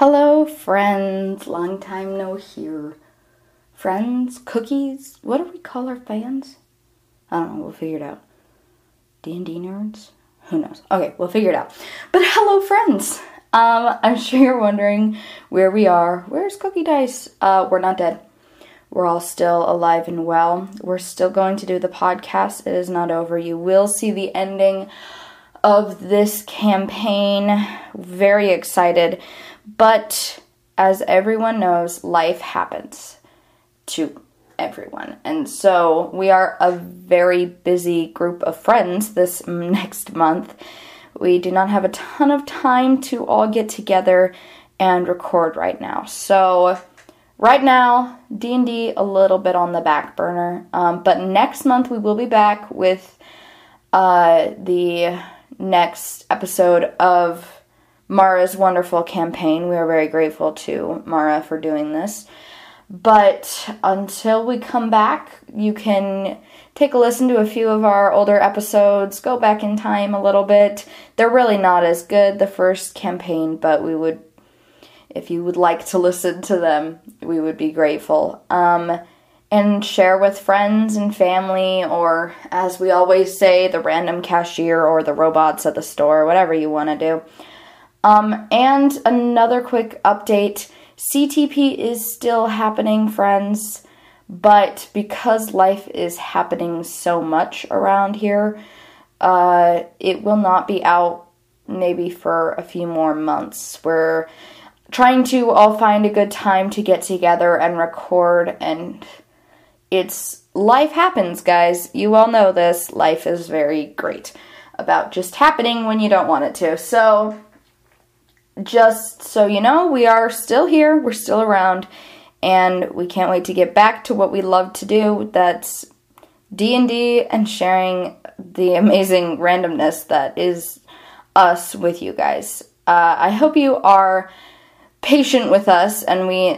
Hello friends, long time no here. Friends, cookies, what do we call our fans? I don't know, we'll figure it out. D&D nerds? Who knows? Okay, we'll figure it out. But hello friends! I'm sure you're wondering where we are. Where's Cookie Dice? We're not dead. We're all still alive and well. We're still going to do the podcast. It is not over. You will see the ending of this campaign. Very excited. But as everyone knows, life happens to everyone. And so we are a very busy group of friends this next month. We do not have a ton of time to all get together and record right now. So right now, D&D a little bit on the back burner. But next month we will be back with the next episode of Mara's wonderful campaign. We are very grateful to Mara for doing this. But until we come back, you can take a listen to a few of our older episodes, go back in time a little bit. They're really not as good, the first campaign, but we would, if you would like to listen to them, we would be grateful. And share with friends and family, or as we always say, the random cashier or the robots at the store, whatever you want to do. And another quick update, CTP is still happening, friends, but because life is happening so much around here, it will not be out maybe for a few more months. We're trying to all find a good time to get together and record, and it's life happens, guys. You all know this. Life is very great about just happening when you don't want it to, so just so you know, we are still here, we're still around, and we can't wait to get back to what we love to do, that's D&D and sharing the amazing randomness that is us with you guys. I hope you are patient with us, and we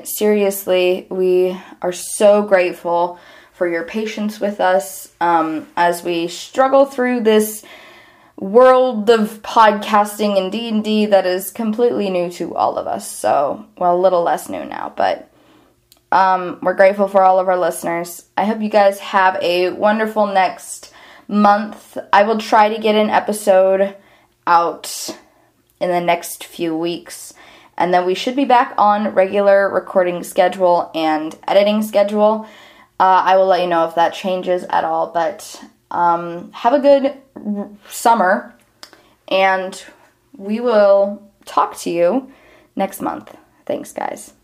are so grateful for your patience with us as we struggle through this world of podcasting and D&D that is completely new to all of us. So, well, a little less new now, but we're grateful for all of our listeners. I hope you guys have a wonderful next month. I will try to get an episode out in the next few weeks, and then we should be back on regular recording schedule and editing schedule. I will let you know if that changes at all, but have a good summer, and we will talk to you next month. Thanks, guys.